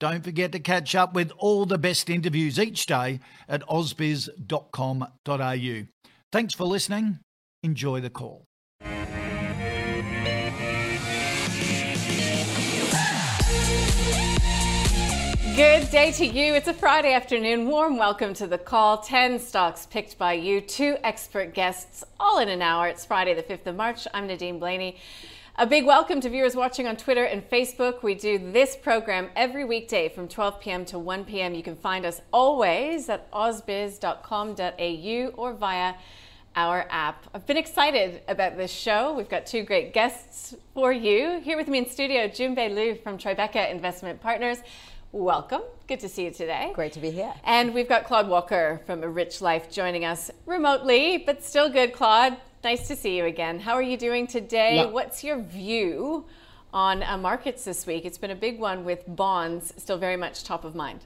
don't forget to catch up with all the best interviews each day at ausbiz.com.au. Thanks for listening. Enjoy The Call. Good day to you. It's a Friday afternoon. Warm welcome to The Call. 10 stocks picked by you, 2 expert guests, all in an hour. It's Friday the 5th of March. I'm Nadine Blaney. A big welcome to viewers watching on Twitter and Facebook. We do this program every weekday from 12 p.m. to 1 p.m. You can find us always at ausbiz.com.au or via our app. I've been excited about this show. We've got 2 great guests for you. Here with me in studio, Jun Bei Liu from Tribeca Investment Partners. Welcome. Good to see you today. Great to be here. And we've got Claude Walker from A Rich Life joining us remotely, but still good, Claude. Nice to see you again. How are you doing today? No. What's your view on markets this week? It's been a big one with bonds still very much top of mind.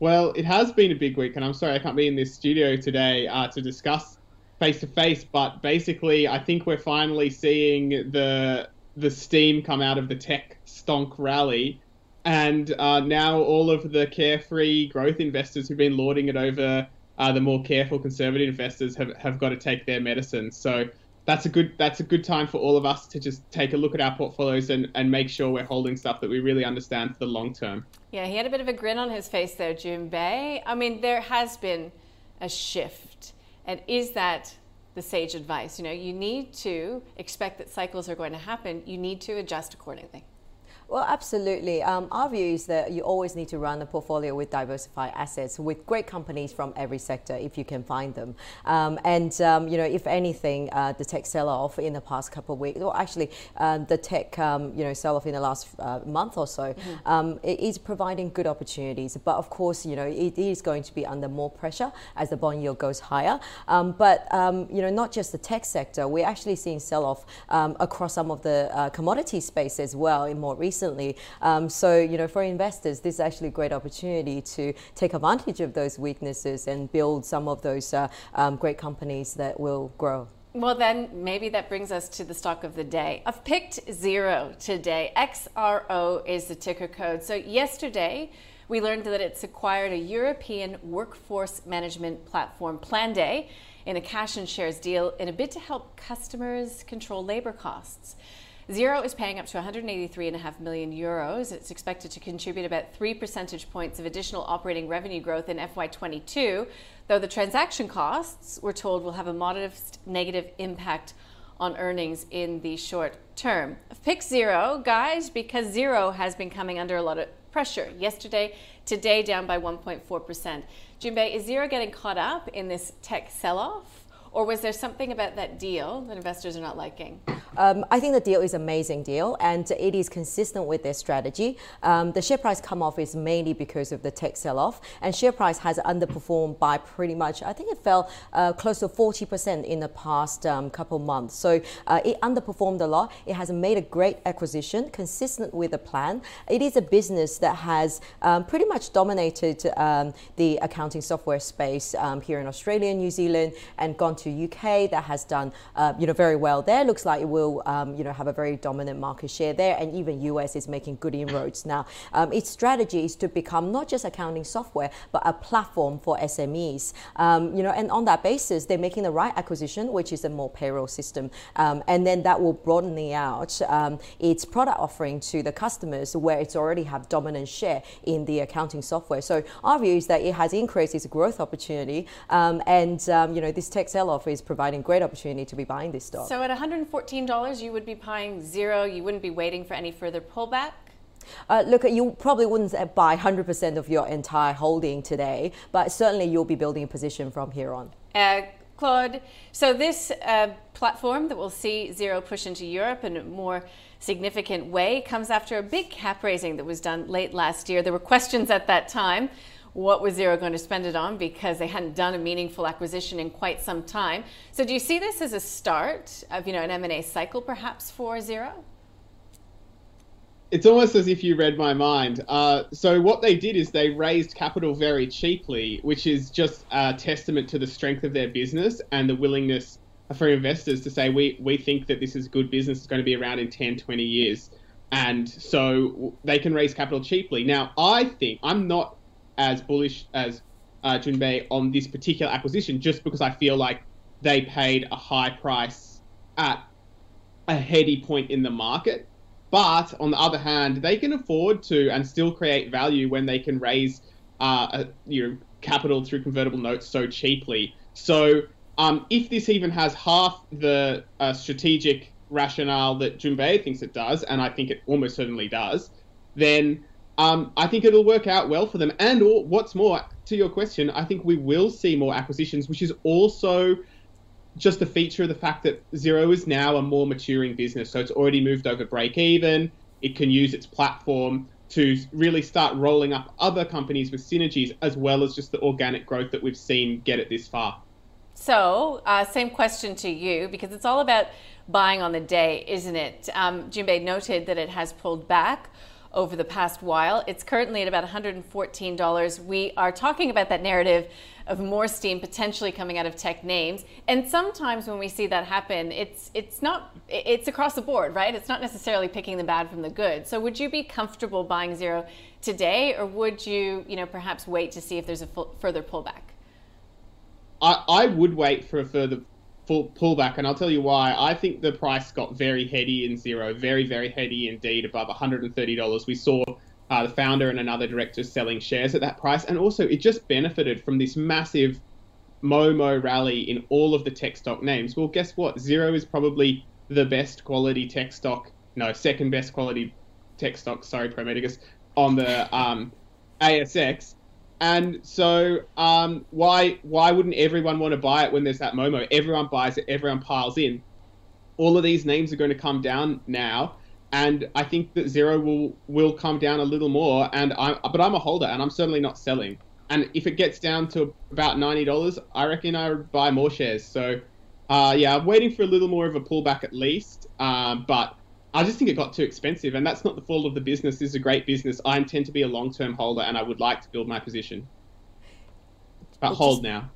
Well, it has been a big week, and I'm sorry I can't be in this studio today to discuss face-to-face, but basically I think we're finally seeing the steam come out of the tech stonk rally, and now all of the carefree growth investors who've been lording it over the more careful conservative investors have got to take their medicine. So that's a good time for all of us to just take a look at our portfolios and make sure we're holding stuff that we really understand for the long term. Yeah, he had a bit of a grin on his face there, Jun Bei. I mean, there has been a shift. And is that the sage advice? You know, you need to expect that cycles are going to happen. You need to adjust accordingly. Well, absolutely. Our view is that you always need to run a portfolio with diversified assets, with great companies from every sector if you can find them. If anything, the tech sell-off in the past couple of weeks, or actually the tech sell-off in the last month or so, mm-hmm. It is providing good opportunities. But of course, it is going to be under more pressure as the bond yield goes higher. Not just the tech sector, we're actually seeing sell-off across some of the commodity space as well in more recent. For investors, this is actually a great opportunity to take advantage of those weaknesses and build some of those great companies that will grow. Well, then maybe that brings us to the stock of the day. I've picked Xero today. XRO is the ticker code. So yesterday, we learned that it's acquired a European workforce management platform, Planday, in a cash and shares deal in a bid to help customers control labor costs. Xero is paying up to 183.5 million euros. It's expected to contribute about 3 percentage points of additional operating revenue growth in FY22, though the transaction costs, we're told, will have a modest negative impact on earnings in the short term. I've picked Xero, guys, because Xero has been coming under a lot of pressure. Yesterday, today down by 1.4%. Jun Bei, is Xero getting caught up in this tech sell-off? Or was there something about that deal that investors are not liking? I think the deal is an amazing deal, and it is consistent with their strategy. The share price come off is mainly because of the tech sell-off, and share price has underperformed by pretty much, I think it fell close to 40% in the past couple months. So it underperformed a lot. It has made a great acquisition, consistent with the plan. It is a business that has pretty much dominated the accounting software space here in Australia, New Zealand, and gone to A2 UK that has done very well there. Looks like it will have a very dominant market share there, and even US is making good inroads now. Its strategy is to become not just accounting software but a platform for SMEs. And on that basis, they're making the right acquisition, which is a more payroll system, and then that will broaden out its product offering to the customers where it's already have dominant share in the accounting software. So our view is that it has increased its growth opportunity, this tech sell-off is providing great opportunity to be buying this stock. So at $114, you would be buying Xero. You wouldn't be waiting for any further pullback. Look, you probably wouldn't buy 100% of your entire holding today, but certainly you'll be building a position from here on. Claude, so this platform that will see Xero push into Europe in a more significant way comes after a big cap raising that was done late last year. There were questions at that time, what was Xero going to spend it on, because they hadn't done a meaningful acquisition in quite some time. So do you see this as a start of an M&A cycle perhaps for Xero? It's almost as if you read my mind. So what they did is they raised capital very cheaply, which is just a testament to the strength of their business and the willingness for investors to say, we think that this is good business. It's going to be around in 10, 20 years. And so they can raise capital cheaply. Now, I think I'm not as bullish as Jun Bei on this particular acquisition, just because I feel like they paid a high price at a heady point in the market. But on the other hand, they can afford to and still create value when they can raise capital through convertible notes so cheaply. So if this even has half the strategic rationale that Jun Bei thinks it does, and I think it almost certainly does, then I think it'll work out well for them. And or what's more, to your question, I think we will see more acquisitions, which is also just a feature of the fact that Xero is now a more maturing business. So it's already moved over break even. It can use its platform to really start rolling up other companies with synergies, as well as just the organic growth that we've seen get it this far. So same question to you, because it's all about buying on the day, isn't it? Jun Bei noted that it has pulled back over the past while. It's currently at about $114. We are talking about that narrative of more steam potentially coming out of tech names. And sometimes when we see that happen, it's across the board, right? It's not necessarily picking the bad from the good. So would you be comfortable buying Xero today, or would you, perhaps wait to see if there's a further pullback? I would wait for a further pullback, and I'll tell you why. I think the price got very heady in Xero, very, very heady indeed, above $130. We saw the founder and another director selling shares at that price. And also it just benefited from this massive Momo rally in all of the tech stock names. Well, guess what? Xero is probably the best quality tech stock, no, second best quality tech stock, sorry, Pro Medicus, on the ASX. And so why wouldn't everyone want to buy it when there's that Momo? Everyone buys it, everyone piles in. All of these names are going to come down now. And I think that Xero will come down a little more, but I'm a holder, and I'm certainly not selling. And if it gets down to about $90, I reckon I would buy more shares. So, I'm waiting for a little more of a pullback at least. But I just think it got too expensive, and that's not the fault of the business. This is a great business. I intend to be a long-term holder, and I would like to build my position. But hold now.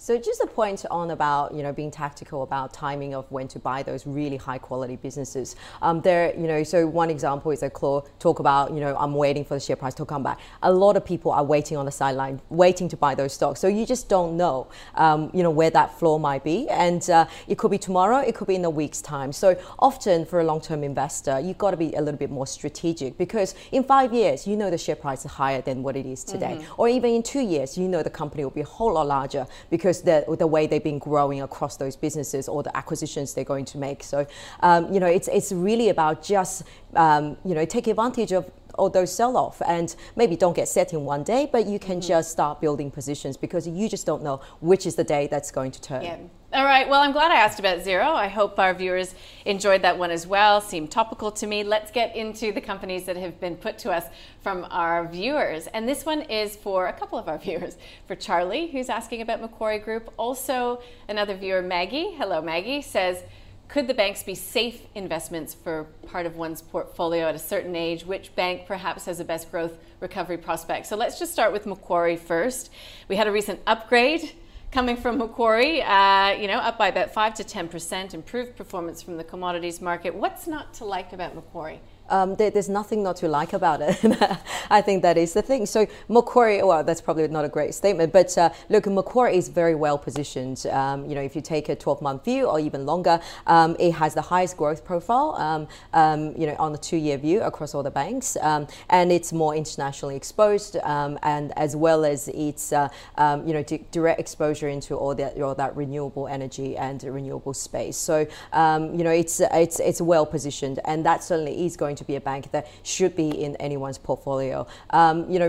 So just a point on about, being tactical about timing of when to buy those really high quality businesses. So one example is that Claude talk about, I'm waiting for the share price to come back. A lot of people are waiting on the sideline, waiting to buy those stocks. So you just don't know, where that floor might be. And it could be tomorrow, it could be in a week's time. So often for a long-term investor, you've got to be a little bit more strategic, because in 5 years, the share price is higher than what it is today. Mm-hmm. Or even in 2 years, the company will be a whole lot larger, because the way they've been growing across those businesses or the acquisitions they're going to make. So, it's really about just, taking advantage of all those sell-off, and maybe don't get set in one day, but you can just start building positions, because you just don't know which is the day that's going to turn. Yeah. All right. Well, I'm glad I asked about Xero. I hope our viewers enjoyed that one as well. Seemed topical to me. Let's get into the companies that have been put to us from our viewers. And this one is for a couple of our viewers. For Charlie, who's asking about Macquarie Group. Also, another viewer, Maggie. Hello, Maggie. Says, could the banks be safe investments for part of one's portfolio at a certain age? Which bank perhaps has the best growth recovery prospects? So let's just start with Macquarie first. We had a recent upgrade Coming from Macquarie, up by about 5 to 10%, improved performance from the commodities market. What's not to like about Macquarie? There's nothing not to like about it. I think that is the thing. So Macquarie, well, that's probably not a great statement, but look, Macquarie is very well positioned. If you take a 12-month view or even longer, it has the highest growth profile, on the two-year view across all the banks, and it's more internationally exposed, and as well as its, direct exposure into all that renewable energy and renewable space. So, it's well positioned, and that certainly is going to be a bank that should be in anyone's portfolio.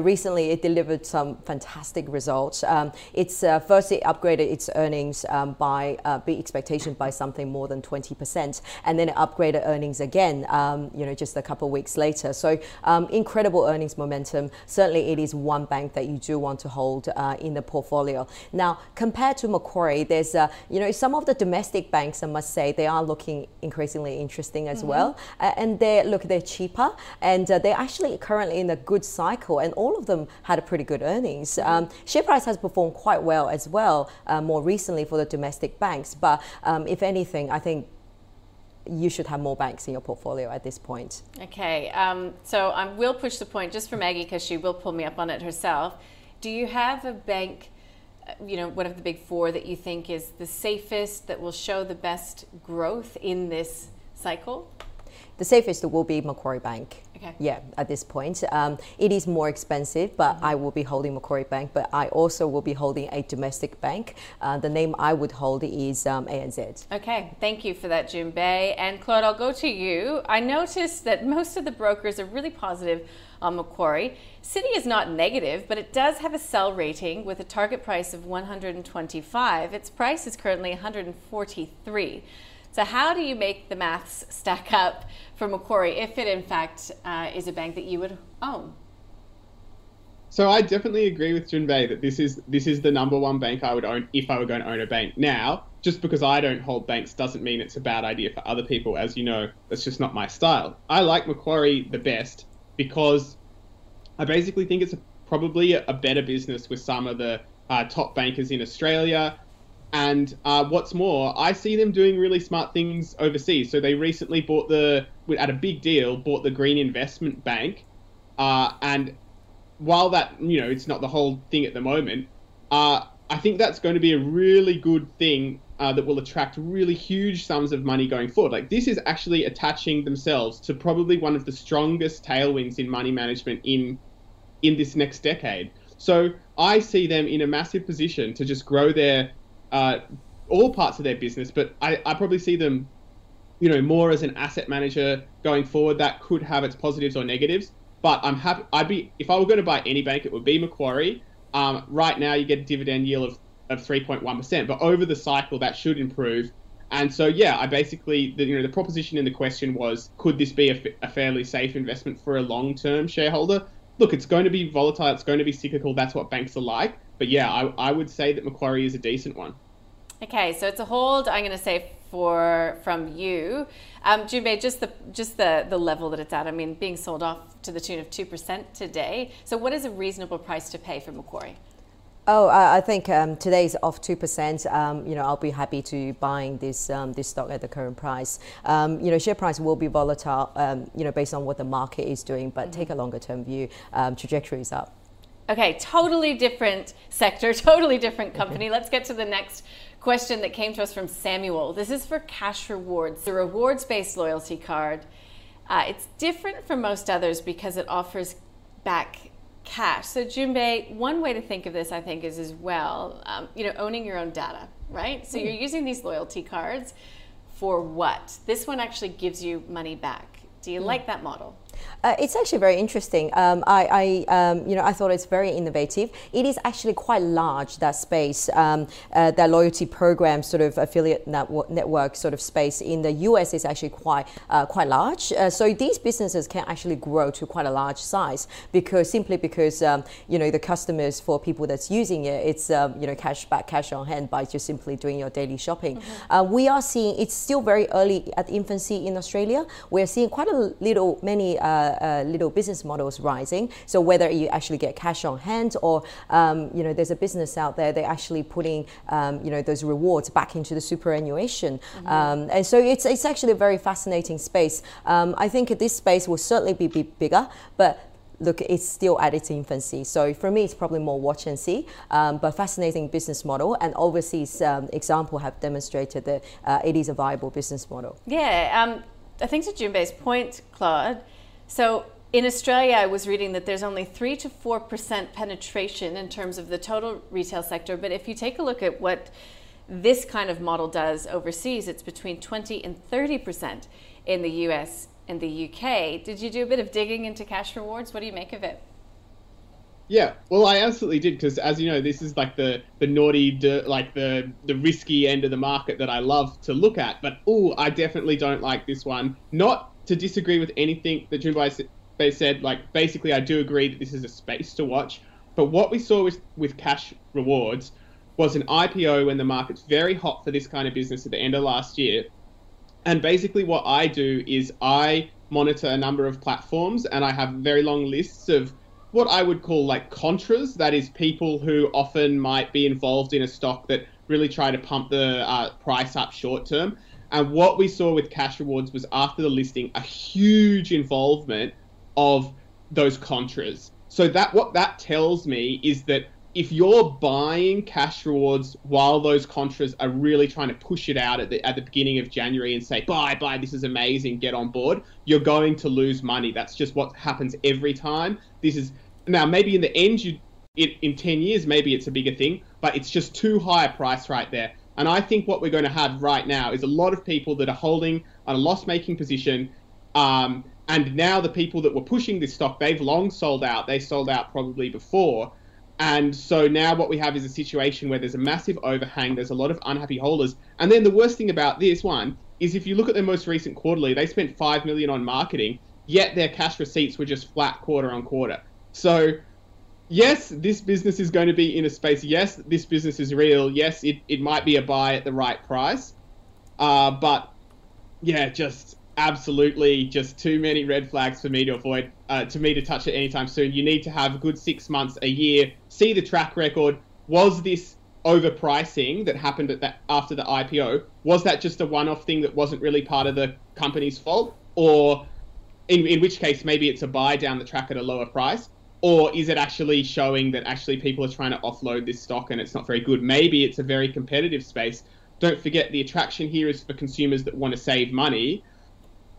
Recently it delivered some fantastic results. Firstly upgraded its earnings by beat expectation by something more than 20%, and then it upgraded earnings again. Just a couple of weeks later. So incredible earnings momentum. Certainly, it is one bank that you do want to hold in the portfolio. Now, compared to Macquarie, there's some of the domestic banks. I must say they are looking increasingly interesting as well, and they're cheaper, and they're actually currently in a good cycle, and all of them had a pretty good earnings. Share price has performed quite well as well, more recently for the domestic banks, but if anything, I think you should have more banks in your portfolio at this point. Okay, so I will push the point just for Maggie, because she will pull me up on it herself. Do you have a bank, one of the big four, that you think is the safest, that will show the best growth in this cycle? The safest will be Macquarie Bank. Okay. Yeah, at this point. It is more expensive, but I will be holding Macquarie Bank, but I also will be holding a domestic bank. The name I would hold is ANZ. Okay, thank you for that, Jun Bei. And Claude, I'll go to you. I noticed that most of the brokers are really positive on Macquarie. Citi is not negative, but it does have a sell rating with a target price of 125. Its price is currently 143. So how do you make the maths stack up for Macquarie if it in fact is a bank that you would own? So I definitely agree with Jun Bei that this is the number one bank I would own if I were going to own a bank. Now, just because I don't hold banks doesn't mean it's a bad idea for other people. As you know, that's just not my style. I like Macquarie the best because I basically think it's probably a better business with some of the top bankers in Australia. And what's more, I see them doing really smart things overseas. So they recently bought the Green Investment Bank. And while that, it's not the whole thing at the moment, I think that's going to be a really good thing that will attract really huge sums of money going forward. Like, this is actually attaching themselves to probably one of the strongest tailwinds in money management in this next decade. So I see them in a massive position to just grow their all parts of their business, but I probably see them, more as an asset manager going forward. That could have its positives or negatives, but I'm happy. If I were going to buy any bank, it would be Macquarie. Right now, you get a dividend yield of 3.1%, but over the cycle, that should improve. And so, yeah, I basically, the proposition in the question was, could this be a fairly safe investment for a long-term shareholder? Look, it's going to be volatile. It's going to be cyclical. That's what banks are like. But yeah, I would say that Macquarie is a decent one. Okay, so it's a hold. I'm going to say from you, Jun Bei, just the level that it's at. I mean, being sold off to the tune of 2% today. So what is a reasonable price to pay for Macquarie? Oh, I think today's off 2%. I'll be happy to buying this stock at the current price. Share price will be volatile, based on what the market is doing, but take a longer term view. Trajectory's up. Okay, totally different sector, totally different company. Let's get to the next question that came to us from Samuel. This is for Cash Rewards, the rewards-based loyalty card. It's different from most others because it offers back cash. So Jun Bei, one way to think of this, I think, is as well, owning your own data, right? So you're using these loyalty cards for what? This one actually gives you money back. Do you like that model? It's actually very interesting. I thought it's very innovative. It is actually quite large, that space, that loyalty program sort of affiliate network sort of space in the US is actually quite large. So these businesses can actually grow to quite a large size because the customers, for people that's using it, it's cash back, cash on hand by just simply doing your daily shopping. We are seeing it's still very early at infancy in Australia. We're seeing quite a little many. little business models rising. So whether you actually get cash on hand or, you know, there's a business out there, they're actually putting, you know, those rewards back into the superannuation. Mm-hmm. And so it's actually a very fascinating space. I think this space will certainly be bigger, but look, it's still at its infancy. So for me, it's probably more watch and see, but fascinating business model. And overseas example have demonstrated that it is a viable business model. Yeah, I think to Jun Bei's point, Claude, so in Australia, I was reading that there's only 3% to 4% penetration in terms of the total retail sector. But if you take a look at what this kind of model does overseas, it's between 20 and 30% in the US and the UK. Did you do a bit of digging into Cash Rewards? What do you make of it? Yeah, well, I absolutely did, because as you know, this is like the naughty, like the risky end of the market that I love to look at. But oh, I definitely don't like this one. Not to disagree with anything that Jun Bei said. Like basically, I do agree that this is a space to watch. But what we saw with Cash Rewards was an IPO when the market's very hot for this kind of business at the end of last year. And basically what I do is I monitor a number of platforms, and I have very long lists of what I would call like contras. That is, people who often might be involved in a stock that really try to pump the price up short term. And what we saw with Cash Rewards was, after the listing, a huge involvement of those contras. So that what that tells me is that if you're buying Cash Rewards while those contras are really trying to push it out at the beginning of January and say, buy, buy, this is amazing, get on board, you're going to lose money. That's just what happens every time. This is now, maybe in the end, in 10 years, maybe it's a bigger thing, but it's just too high a price right there. And I think what we're going to have right now is a lot of people that are holding on a loss-making position. And now the people that were pushing this stock, they've long sold out. They sold out probably before. And so now what we have is a situation where there's a massive overhang, there's a lot of unhappy holders. And then the worst thing about this one is, if you look at their most recent quarterly, they spent $5 million on marketing, yet their cash receipts were just flat quarter on quarter. So yes, this business is going to be in a space. Yes, this business is real. Yes, it might be a buy at the right price. But yeah, just absolutely just too many red flags for me to avoid, to touch it anytime soon. You need to have a good 6 months, a year, see the track record. Was this overpricing that happened after the IPO, was that just a one-off thing that wasn't really part of the company's fault? Or in which case, maybe it's a buy down the track at a lower price. Or is it actually showing that actually people are trying to offload this stock and it's not very good? Maybe it's a very competitive space. Don't forget, the attraction here is for consumers that want to save money.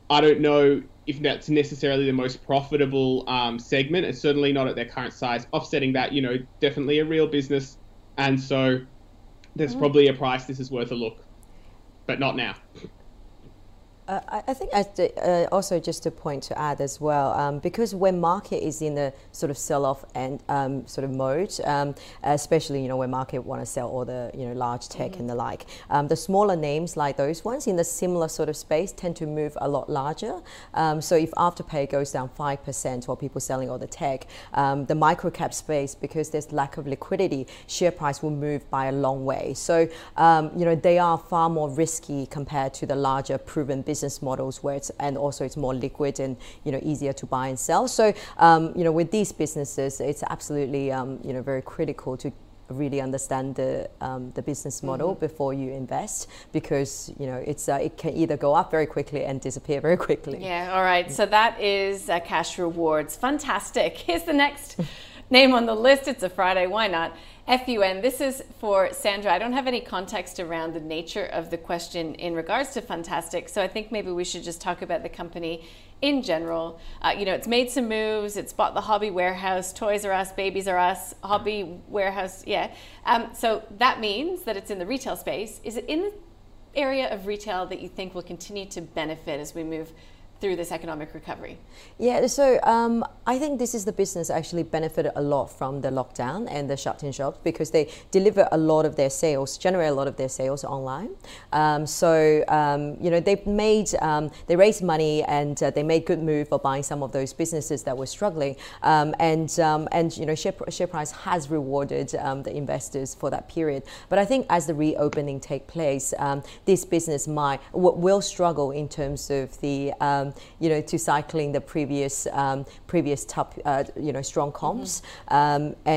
I don't know if that's necessarily the most profitable segment. It's certainly not at their current size. Offsetting that, you know, definitely a real business. And so there's probably a price this is worth a look, but not now. I think also just a point to add as well, because when market is in a sort of sell-off and sort of mode, especially, you know, when market want to sell all the, you know, large tech and the like, the smaller names like those ones in the similar sort of space tend to move a lot larger. So if Afterpay goes down 5% or people selling all the tech, the microcap space, because there's lack of liquidity, share price will move by a long way. So, you know, they are far more risky compared to the larger proven business models where it's, and also it's more liquid and, you know, easier to buy and sell. So, you know, with these businesses, it's absolutely, you know, very critical to really understand the business model before you invest, because, you know, it's it can either go up very quickly and disappear very quickly. Yeah, all right. So that is Cash Rewards. Funtastic. Here's the next name on the list. It's a Friday. Why not? FUN. This is for Sandra. I don't have any context around the nature of the question in regards to Funtastic, so I think maybe we should just talk about the company in general. You know, it's made some moves. It's bought the Hobby Warehouse, Toys R Us, Babies R Us, Hobby Warehouse. Yeah. So that means that it's in the retail space. Is it in the area of retail that you think will continue to benefit as we move through this economic recovery? Yeah, so I think this is the business actually benefited a lot from the lockdown and the shut-in shops, because they deliver a lot of their sales, generate a lot of their sales online. You know, they raised money and they made good move for buying some of those businesses that were struggling. And you know, share price has rewarded the investors for that period. But I think as the reopening take place, this business will struggle in terms of the to cycling the previous strong comps. Mm-hmm.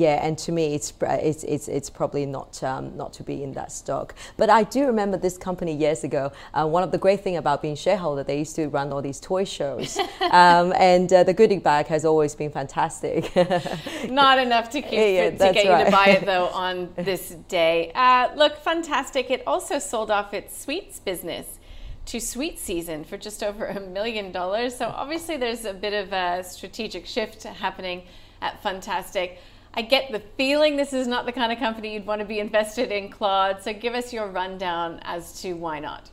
And to me, it's probably not to be in that stock. But I do remember this company years ago. One of the great things about being shareholder, they used to run all these toy shows, and the goodie bag has always been fantastic. Not enough to get you to buy it though on this day. Look, Funtastic. It also sold off its sweets business to Sweet Season for just over $1 million. So obviously there's a bit of a strategic shift happening at Funtastic. I get the feeling this is not the kind of company you'd want to be invested in, Claude. So give us your rundown as to why not.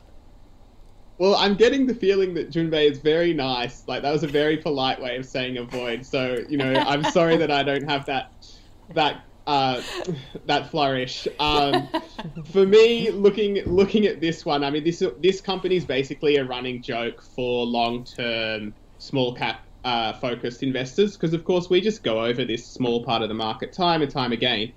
Well, I'm getting the feeling that Jun Bei is very nice. Like, that was a very polite way of saying avoid. So, I'm sorry that I don't have that flourish. For me, looking at this one, I mean, this company is basically a running joke for long-term small cap focused investors, because of course we just go over this small part of the market time and time again.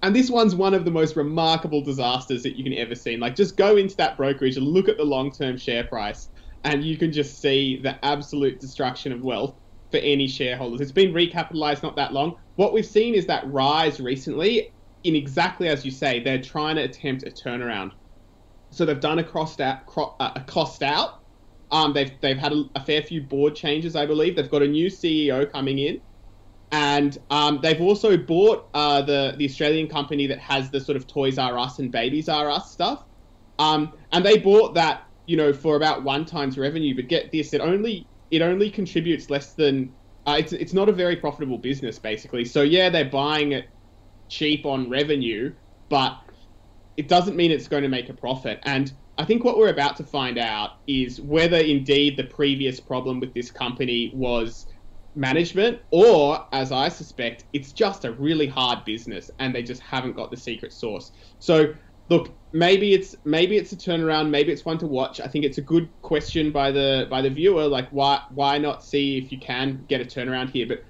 And this one's one of the most remarkable disasters that you can ever see. Like, just go into that brokerage and look at the long-term share price, and you can just see the absolute destruction of wealth for any shareholders. It's been recapitalized not that long. What we've seen is that rise recently in exactly as you say, they're trying to attempt a turnaround. So they've done a cost out. They've had a fair few board changes, I believe. They've got a new CEO coming in. And they've also bought the Australian company that has the sort of Toys R Us and Babies R Us stuff. And they bought that, for about 1x revenue. But get this, it only contributes less than... it's not a very profitable business, basically. So, yeah, they're buying it cheap on revenue, but it doesn't mean it's going to make a profit. And I think what we're about to find out is whether indeed the previous problem with this company was management, or, as I suspect, it's just a really hard business and they just haven't got the secret sauce. So, look, maybe it's a turnaround, maybe it's one to watch. I think it's a good question by the viewer, like why not see if you can get a turnaround here? But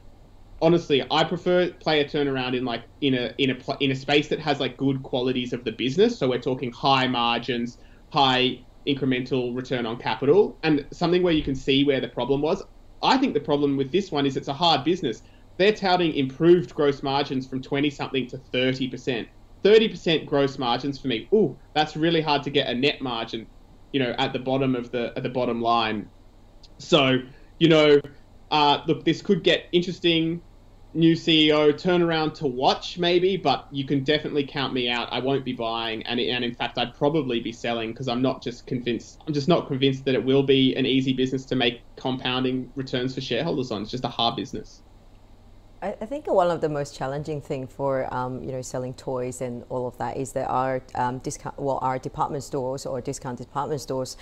honestly, I prefer play a turnaround in a space that has like good qualities of the business. So we're talking high margins, high incremental return on capital, and something where you can see where the problem was. I think the problem with this one is it's a hard business. They're touting improved gross margins from 20-something to 30%. 30% gross margins for me. Ooh, that's really hard to get a net margin, at the bottom of the bottom line. So, look, this could get interesting. New CEO turnaround to watch maybe, but you can definitely count me out. I won't be buying, and in fact I'd probably be selling, because I'm just not convinced that it will be an easy business to make compounding returns for shareholders on. It's just a hard business. I think one of the most challenging thing for selling toys and all of that is there are department stores or discount department stores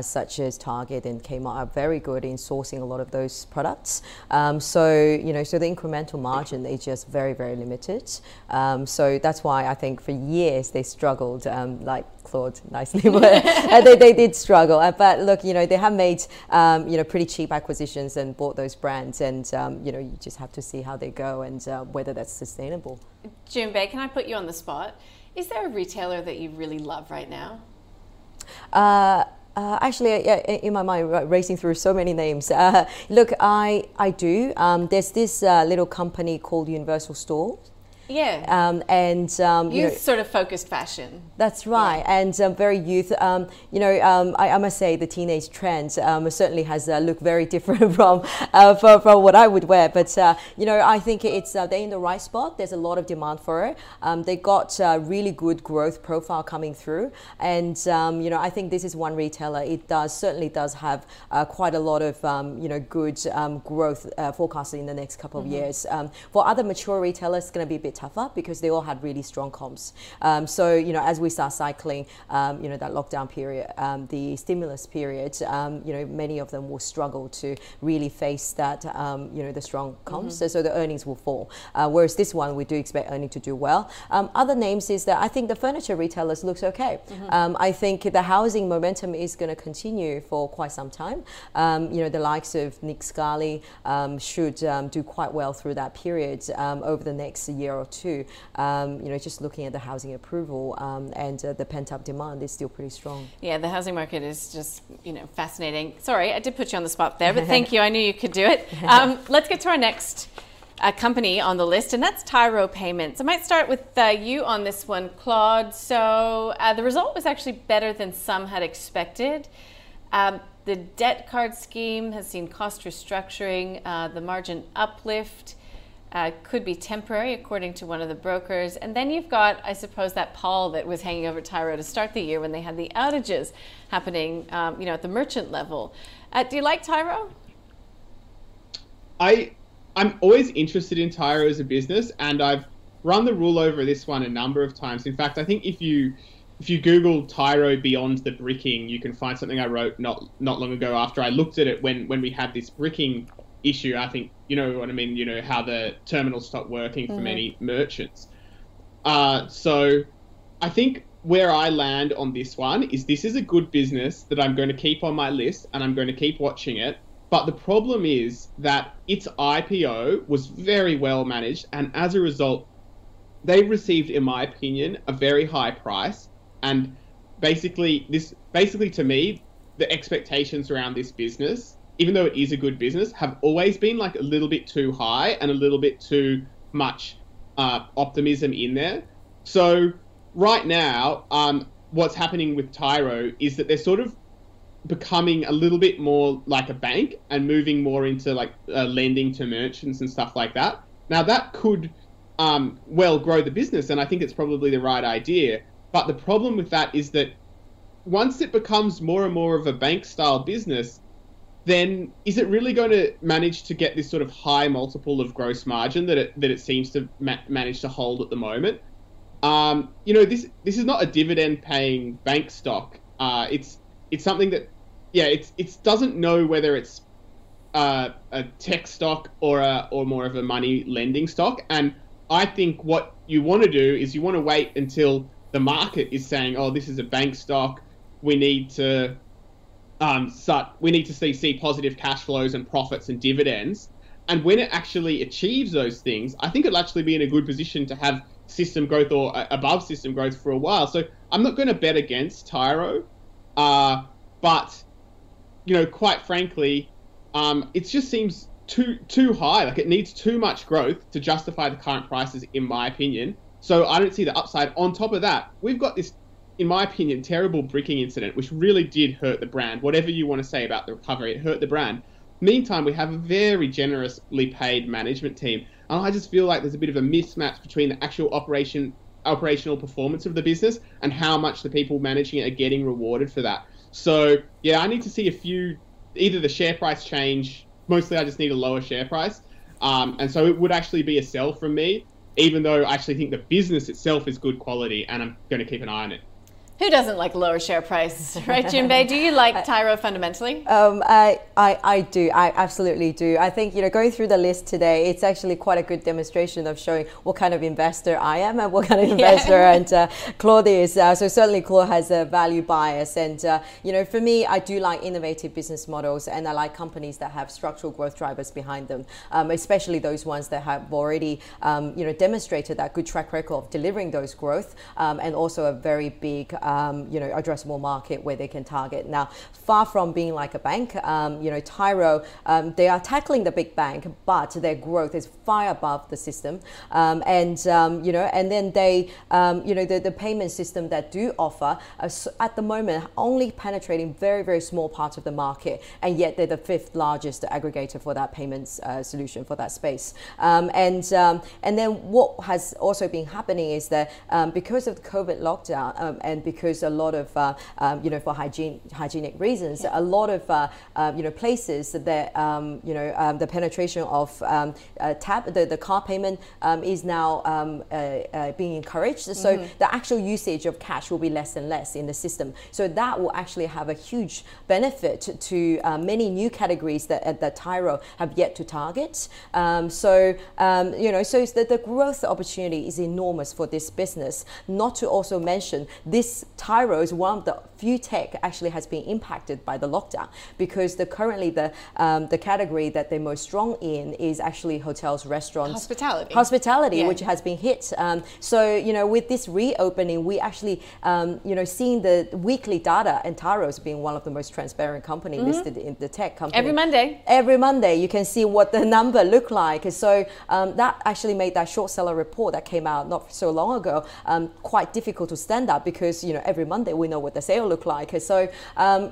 such as Target and Kmart are very good in sourcing a lot of those products. So the incremental margin is just very, very limited. So that's why I think for years they struggled, like Claude nicely, but they did struggle. But look, they have made pretty cheap acquisitions and bought those brands, and you just have to see how they go and whether that's sustainable. Jun Bei, can I put you on the spot? Is there a retailer that you really love right now? In my mind, racing through so many names. Look, I do. There's this little company called Universal Store. Yeah. Youth sort of focused fashion. That's right. Yeah. And very youth. I must say the teenage trend certainly has looked very different from what I would wear. But, I think it's they're in the right spot. There's a lot of demand for it. They got really good growth profile coming through. And, I think this is one retailer. It certainly does have quite a lot of, good growth forecasted in the next couple of years. For other mature retailers, it's going to be a bit tougher because they all had really strong comps. So as we start cycling, that lockdown period, the stimulus period, many of them will struggle to really face that, the strong comps. So the earnings will fall. Whereas this one, we do expect earnings to do well. Other names is that I think the furniture retailers looks okay. I think the housing momentum is going to continue for quite some time. The likes of Nick Scali should do quite well through that period over the next year or two. You know, just looking at the housing approval and the pent-up demand is still pretty strong. Yeah, the housing market is just, you know, fascinating. Sorry, I did put you on the spot there, but thank you. I knew you could do it. Let's get to our next company on the list, and that's Tyro Payments. I might start with you on this one, Claude. So the result was actually better than some had expected. The debt card scheme has seen cost restructuring. The margin uplift could be temporary, according to one of the brokers. And then you've got, I suppose, that pall that was hanging over Tyro to start the year when they had the outages happening, you know, at the merchant level. Do you like Tyro? I'm always interested in Tyro as a business, and I've run the rule over this one a number of times. In fact, I think if you Google Tyro beyond the bricking, you can find something I wrote not long ago after I looked at it when we had this bricking issue. I think, you know what I mean, you know, how the terminals stopped working for many merchants. So I think where I land on this one is this is a good business that I'm going to keep on my list and I'm going to keep watching it. But the problem is that its IPO was very well managed, and as a result, they received, in my opinion, a very high price. And basically to me, the expectations around this business, even though it is a good business, have always been like a little bit too high and a little bit too much optimism in there. So right now, what's happening with Tyro is that they're sort of becoming a little bit more like a bank and moving more into like lending to merchants and stuff like that. Now that could well grow the business, and I think it's probably the right idea. But the problem with that is that once it becomes more and more of a bank style business, then is it really going to manage to get this sort of high multiple of gross margin that it seems to manage to hold at the moment? You know, this is not a dividend paying bank stock. It's something that, yeah, it doesn't know whether it's a tech stock or more of a money lending stock. And I think what you want to do is you want to wait until the market is saying, oh, this is a bank stock, we need to see positive cash flows and profits and dividends. And when it actually achieves those things, I think it'll actually be in a good position to have system growth or above system growth for a while. So I'm not going to bet against Tyro, but, you know, quite frankly, it just seems too high. Like, it needs too much growth to justify the current prices, in my opinion. So I don't see the upside. On top of that, we've got this, in my opinion, terrible bricking incident, which really did hurt the brand. Whatever you want to say about the recovery, it hurt the brand. Meantime, we have a very generously paid management team. And I just feel like there's a bit of a mismatch between the actual operational performance of the business and how much the people managing it are getting rewarded for that. So, yeah, I need to see either the share price change. Mostly I just need a lower share price. And so it would actually be a sell from me, even though I actually think the business itself is good quality and I'm going to keep an eye on it. Who doesn't like lower share prices, right, Jun Bei? Do you like Tyro fundamentally? I do. I absolutely do. I think, you know, going through the list today, it's actually quite a good demonstration of showing what kind of investor I am and what kind of investor and Claude is. So certainly Claude has a value bias, and you know, for me, I do like innovative business models, and I like companies that have structural growth drivers behind them, especially those ones that have already you know, demonstrated that good track record of delivering those growth, and also a very big you know, addressable market where they can target. Now, far from being like a bank, you know, Tyro, they are tackling the big bank, but their growth is far above the system. You know, and then they, you know, the payment system that do offer at the moment only penetrating very, very small parts of the market, and yet they're the fifth largest aggregator for that payments solution for that space. And then what has also been happening is that because of the COVID lockdown and because a lot of, you know, for hygienic reasons, a lot of, you know, places that, you know, the penetration of the card payment is now being encouraged. So the actual usage of cash will be less and less in the system. So that will actually have a huge benefit to many new categories that Tyro have yet to target. You know, so the growth opportunity is enormous for this business. Not to also mention this Tyro is one of the few tech actually has been impacted by the lockdown, because currently the category that they're most strong in is actually hotels, restaurants, hospitality, yeah, which has been hit. So you know, with this reopening, we actually you know, seeing the weekly data, and Tyro's being one of the most transparent company listed in the tech company. Every Monday, you can see what the number look like. So that actually made that short seller report that came out not so long ago quite difficult to stand up, because you know, every Monday we know what the sale look like. So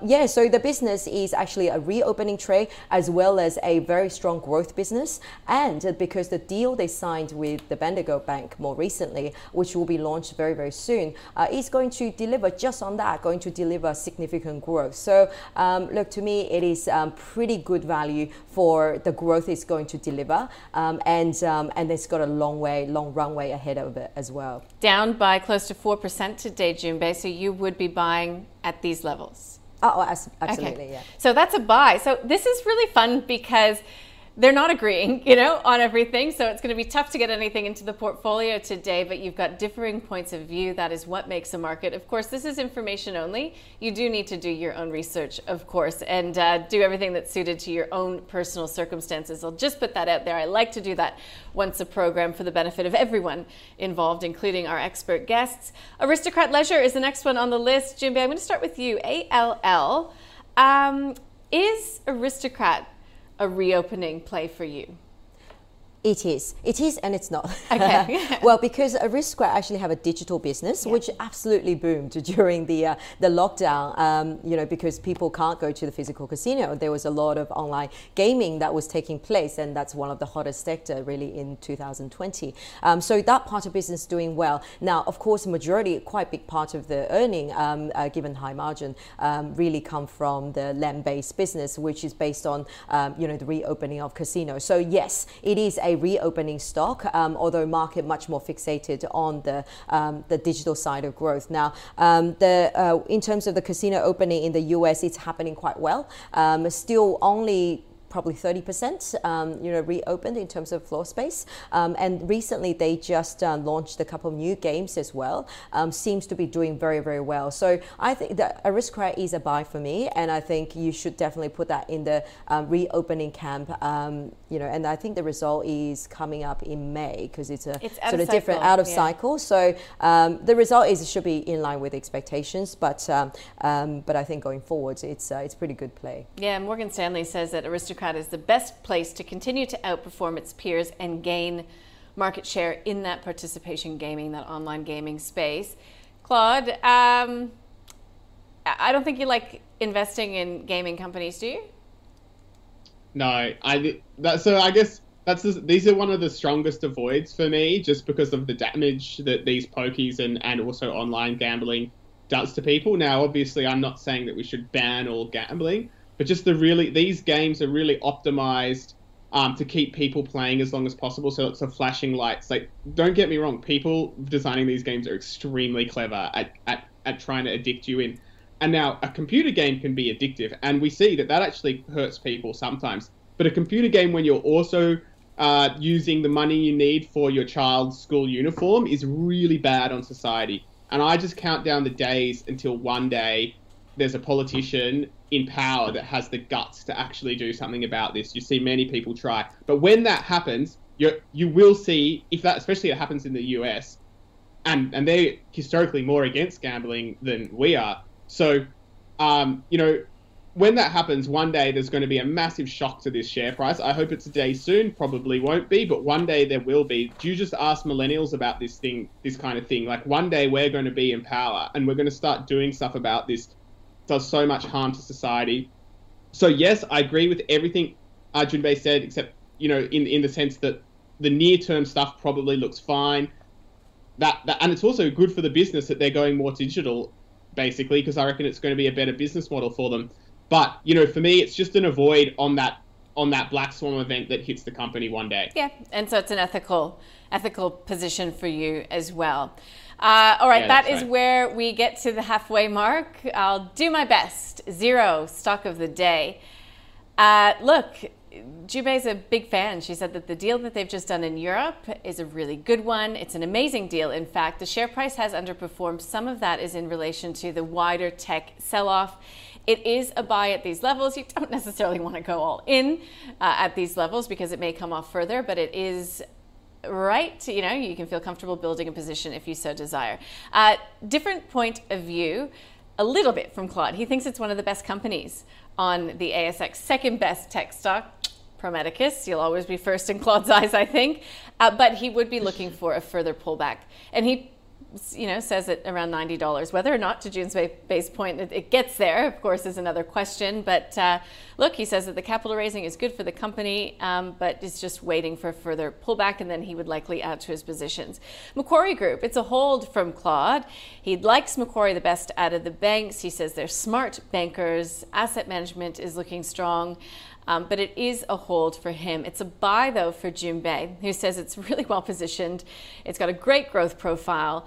yeah, so the business is actually a reopening trade as well as a very strong growth business, and because the deal they signed with the Bendigo Bank more recently, which will be launched very, very soon, is going to deliver just on that, going to deliver significant growth. So look, to me it is pretty good value for the growth it's going to deliver, and it's got a long runway ahead of it as well. Down by close to 4% today, Jun Bei, so you would be buying at these levels? Oh, absolutely, okay. Yeah. So that's a buy. So this is really fun because they're not agreeing, you know, on everything. So it's going to be tough to get anything into the portfolio today, but you've got differing points of view. That is what makes a market. Of course, this is information only. You do need to do your own research, of course, and do everything that's suited to your own personal circumstances. I'll just put that out there. I like to do that once a program for the benefit of everyone involved, including our expert guests. Aristocrat Leisure is the next one on the list. Jun Bei, I'm going to start with you. ALL. Is Aristocrat a reopening play for you? It is and it's not. Okay. Well, because Aristocrat actually have a digital business, yeah, which absolutely boomed during the lockdown, you know, because people can't go to the physical casino. There was a lot of online gaming that was taking place, and that's one of the hottest sector really in 2020. So that part of business doing well. Now, of course, majority, quite big part of the earning, given high margin, really come from the land-based business, which is based on, you know, the reopening of casinos. So yes, it is a reopening stock, although market much more fixated on the digital side of growth. Now, in terms of the casino opening in the US, it's happening quite well. Still only probably 30% you know, reopened in terms of floor space, and recently they just launched a couple of new games as well. Seems to be doing very, very well. So I think that Aristocrat is a buy for me, and I think you should definitely put that in the reopening camp. You know, and I think the result is coming up in May, because it's sort of different, out of cycle. So the result should be in line with expectations, but I think going forward it's pretty good play. Yeah, Morgan Stanley says that Aristocrat is the best place to continue to outperform its peers and gain market share in that participation gaming, that online gaming space. Claude, I don't think you like investing in gaming companies, do you? No, I guess these are one of the strongest avoids for me, just because of the damage that these pokies and also online gambling does to people. Now, obviously, I'm not saying that we should ban all gambling, but just these games are really optimized to keep people playing as long as possible. So it's a flashing lights. Like, don't get me wrong, people designing these games are extremely clever at trying to addict you in. And now a computer game can be addictive, and we see that actually hurts people sometimes. But a computer game, when you're also using the money you need for your child's school uniform, is really bad on society. And I just count down the days until one day there's a politician in power that has the guts to actually do something about this. You see many people try, but when that happens, you will see, if that, especially it happens in the US, and they're historically more against gambling than we are. So, you know, when that happens, one day there's going to be a massive shock to this share price. I hope it's a day soon, probably won't be, but one day there will be. Do you just ask millennials about this thing, this kind of thing? Like, one day we're going to be in power and we're going to start doing stuff about this. Does so much harm to society. So yes, I agree with everything Jun Bei said, except, you know, in the sense that the near-term stuff probably looks fine. And it's also good for the business that they're going more digital, basically, because I reckon it's going to be a better business model for them. But, you know, for me, it's just an avoid on that black swan event that hits the company one day. Yeah, and so it's an ethical position for you as well. All right, yeah, that is right. Where we get to the halfway mark. I'll do my best. Xero, stock of the day. Look, Jun Bei's a big fan. She said that the deal that they've just done in Europe is a really good one. It's an amazing deal. In fact, the share price has underperformed. Some of that is in relation to the wider tech sell-off. It is a buy at these levels. You don't necessarily want to go all in at these levels because it may come off further, but it is right. You know, you can feel comfortable building a position if you so desire. Different point of view a little bit from Claude. He thinks it's one of the best companies on the ASX, second best tech stock. Pro Medicus, you'll always be first in Claude's eyes, I think, but he would be looking for a further pullback. And he, you know, says at around $90, whether or not, to Jun Bei's point, it gets there, of course, is another question. But look, he says that the capital raising is good for the company, but it's just waiting for a further pullback, and then he would likely add to his positions. Macquarie Group, it's a hold from Claude. He likes Macquarie the best out of the banks. He says they're smart bankers. Asset management is looking strong. But it is a hold for him. It's a buy, though, for Jun Bei, who says it's really well positioned. It's got a great growth profile,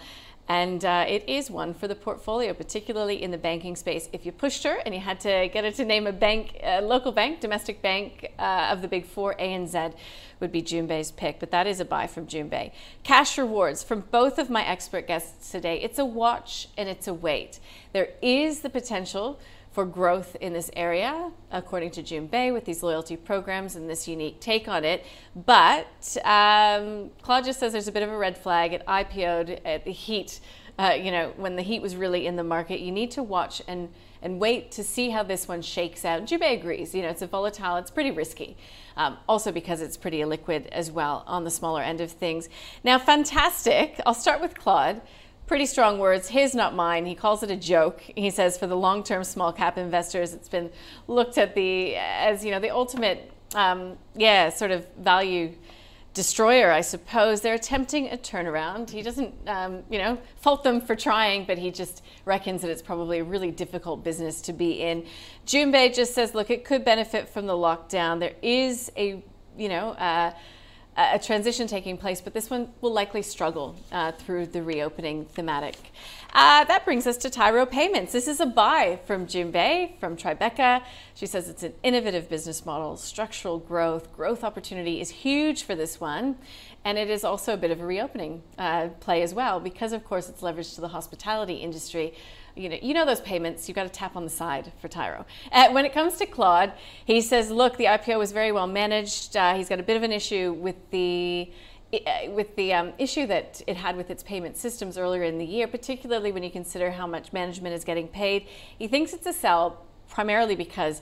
and it is one for the portfolio, particularly in the banking space. If you pushed her and you had to get her to name a bank, a local bank, domestic bank of the big four, ANZ would be Jun Bei's pick. But that is a buy from Jun Bei. Cash Rewards from both of my expert guests today. It's a watch and it's a wait. There is the potential for growth in this area, according to Jun Bei, with these loyalty programs and this unique take on it. But Claude just says there's a bit of a red flag. It IPO'd at the heat, you know, when the heat was really in the market. You need to watch and wait to see how this one shakes out. Jun Bei agrees, you know, it's a volatile, it's pretty risky. Also because it's pretty illiquid as well on the smaller end of things. Now, Funtastic, I'll start with Claude. Pretty strong words, his not mine. He calls it a joke. He says for the long-term small cap investors, it's been looked at as, you know, the ultimate, sort of value destroyer, I suppose. They're attempting a turnaround. He doesn't, you know, fault them for trying, but he just reckons that it's probably a really difficult business to be in. Jun Bei just says, look, it could benefit from the lockdown. There is a, you know, a transition taking place, but this one will likely struggle through the reopening thematic. That brings us to Tyro Payments. This is a buy from Jun Bei, from Tribeca. She says it's an innovative business model, structural growth opportunity is huge for this one. And it is also a bit of a reopening play as well, because of course it's leveraged to the hospitality industry. You know those payments, you've got to tap on the side for Tyro. When it comes to Claude, he says, look, the IPO was very well managed. He's got a bit of an issue with the issue that it had with its payment systems earlier in the year, particularly when you consider how much management is getting paid. He thinks it's a sell primarily because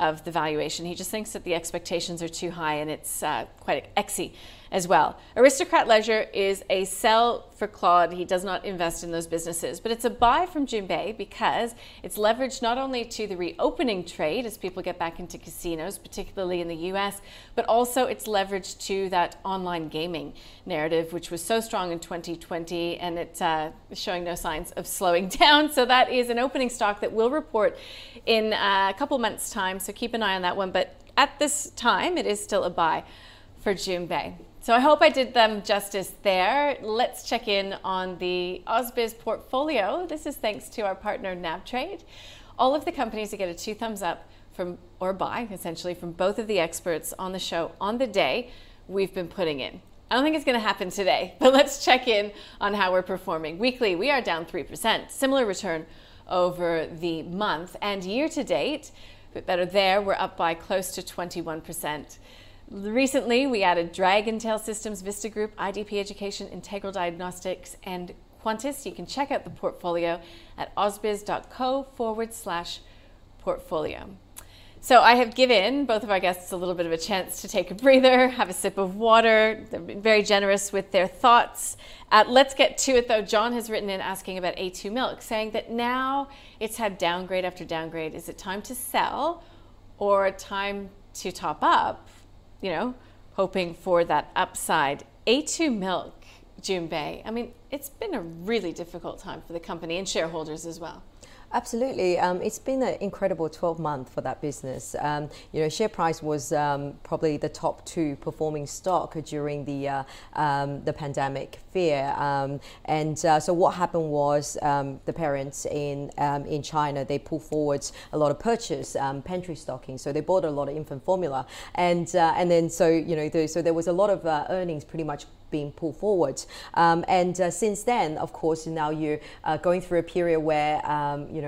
of the valuation. He just thinks that the expectations are too high, and it's quite exy as well. Aristocrat Leisure is a sell for Claude. He does not invest in those businesses, but it's a buy from Jun Bei because it's leveraged not only to the reopening trade as people get back into casinos, particularly in the US, but also it's leveraged to that online gaming narrative, which was so strong in 2020, and it's showing no signs of slowing down. So that is an opening stock that will report in a couple months' time. So keep an eye on that one. But at this time, it is still a buy for Jun Bei. So I hope I did them justice there. Let's check in on the Ausbiz portfolio. This is thanks to our partner NabTrade. All of the companies that get a 2 thumbs up from, or buy essentially, from both of the experts on the show on the day we've been putting in. I don't think it's going to happen today, but let's check in on how we're performing. Weekly, we are down 3%, similar return over the month, and year to date, a bit better there, we're up by close to 21%. Recently, we added Dragontail Systems, Vista Group, IDP Education, Integral Diagnostics, and Qantas. You can check out the portfolio at ausbiz.co/portfolio. So I have given both of our guests a little bit of a chance to take a breather, have a sip of water. They've been very generous with their thoughts. Let's get to it, though. John has written in asking about A2 Milk, saying that now it's had downgrade after downgrade. Is it time to sell or time to top up? You know, hoping for that upside. A2 Milk, Jun Bei. I mean, it's been a really difficult time for the company and shareholders as well. Absolutely. It's been an incredible 12-month for that business. Share price was probably the top two performing stock during the pandemic fear. So what happened was the parents in China, they pulled forward a lot of purchase, pantry stocking. So they bought a lot of infant formula, and then there was a lot of earnings pretty much being pulled forward. Since then, of course, now you're going through a period where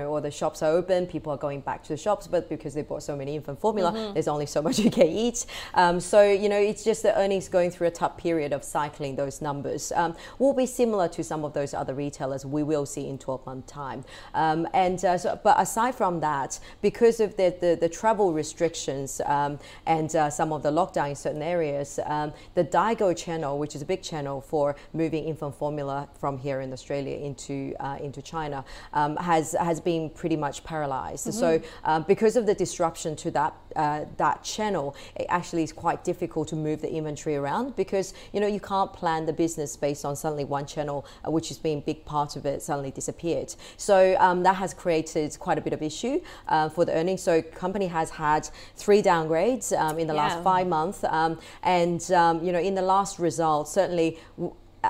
all the shops are open, people are going back to the shops, but because they bought so many infant formula, there's only so much you can eat. It's just the earnings going through a tough period of cycling those numbers. Will be similar to some of those other retailers we will see in 12-month time. But aside from that, because of the travel restrictions and some of the lockdown in certain areas, the Daigou channel, which is a big channel for moving infant formula from here in Australia into China, has been pretty much paralyzed. So because of the disruption to that channel, it actually is quite difficult to move the inventory around, because you can't plan the business based on suddenly one channel, which has been a big part of it, suddenly disappeared. So that has created quite a bit of issue for the earnings. So company has had 3 downgrades in the last 5 months, in the last result, certainly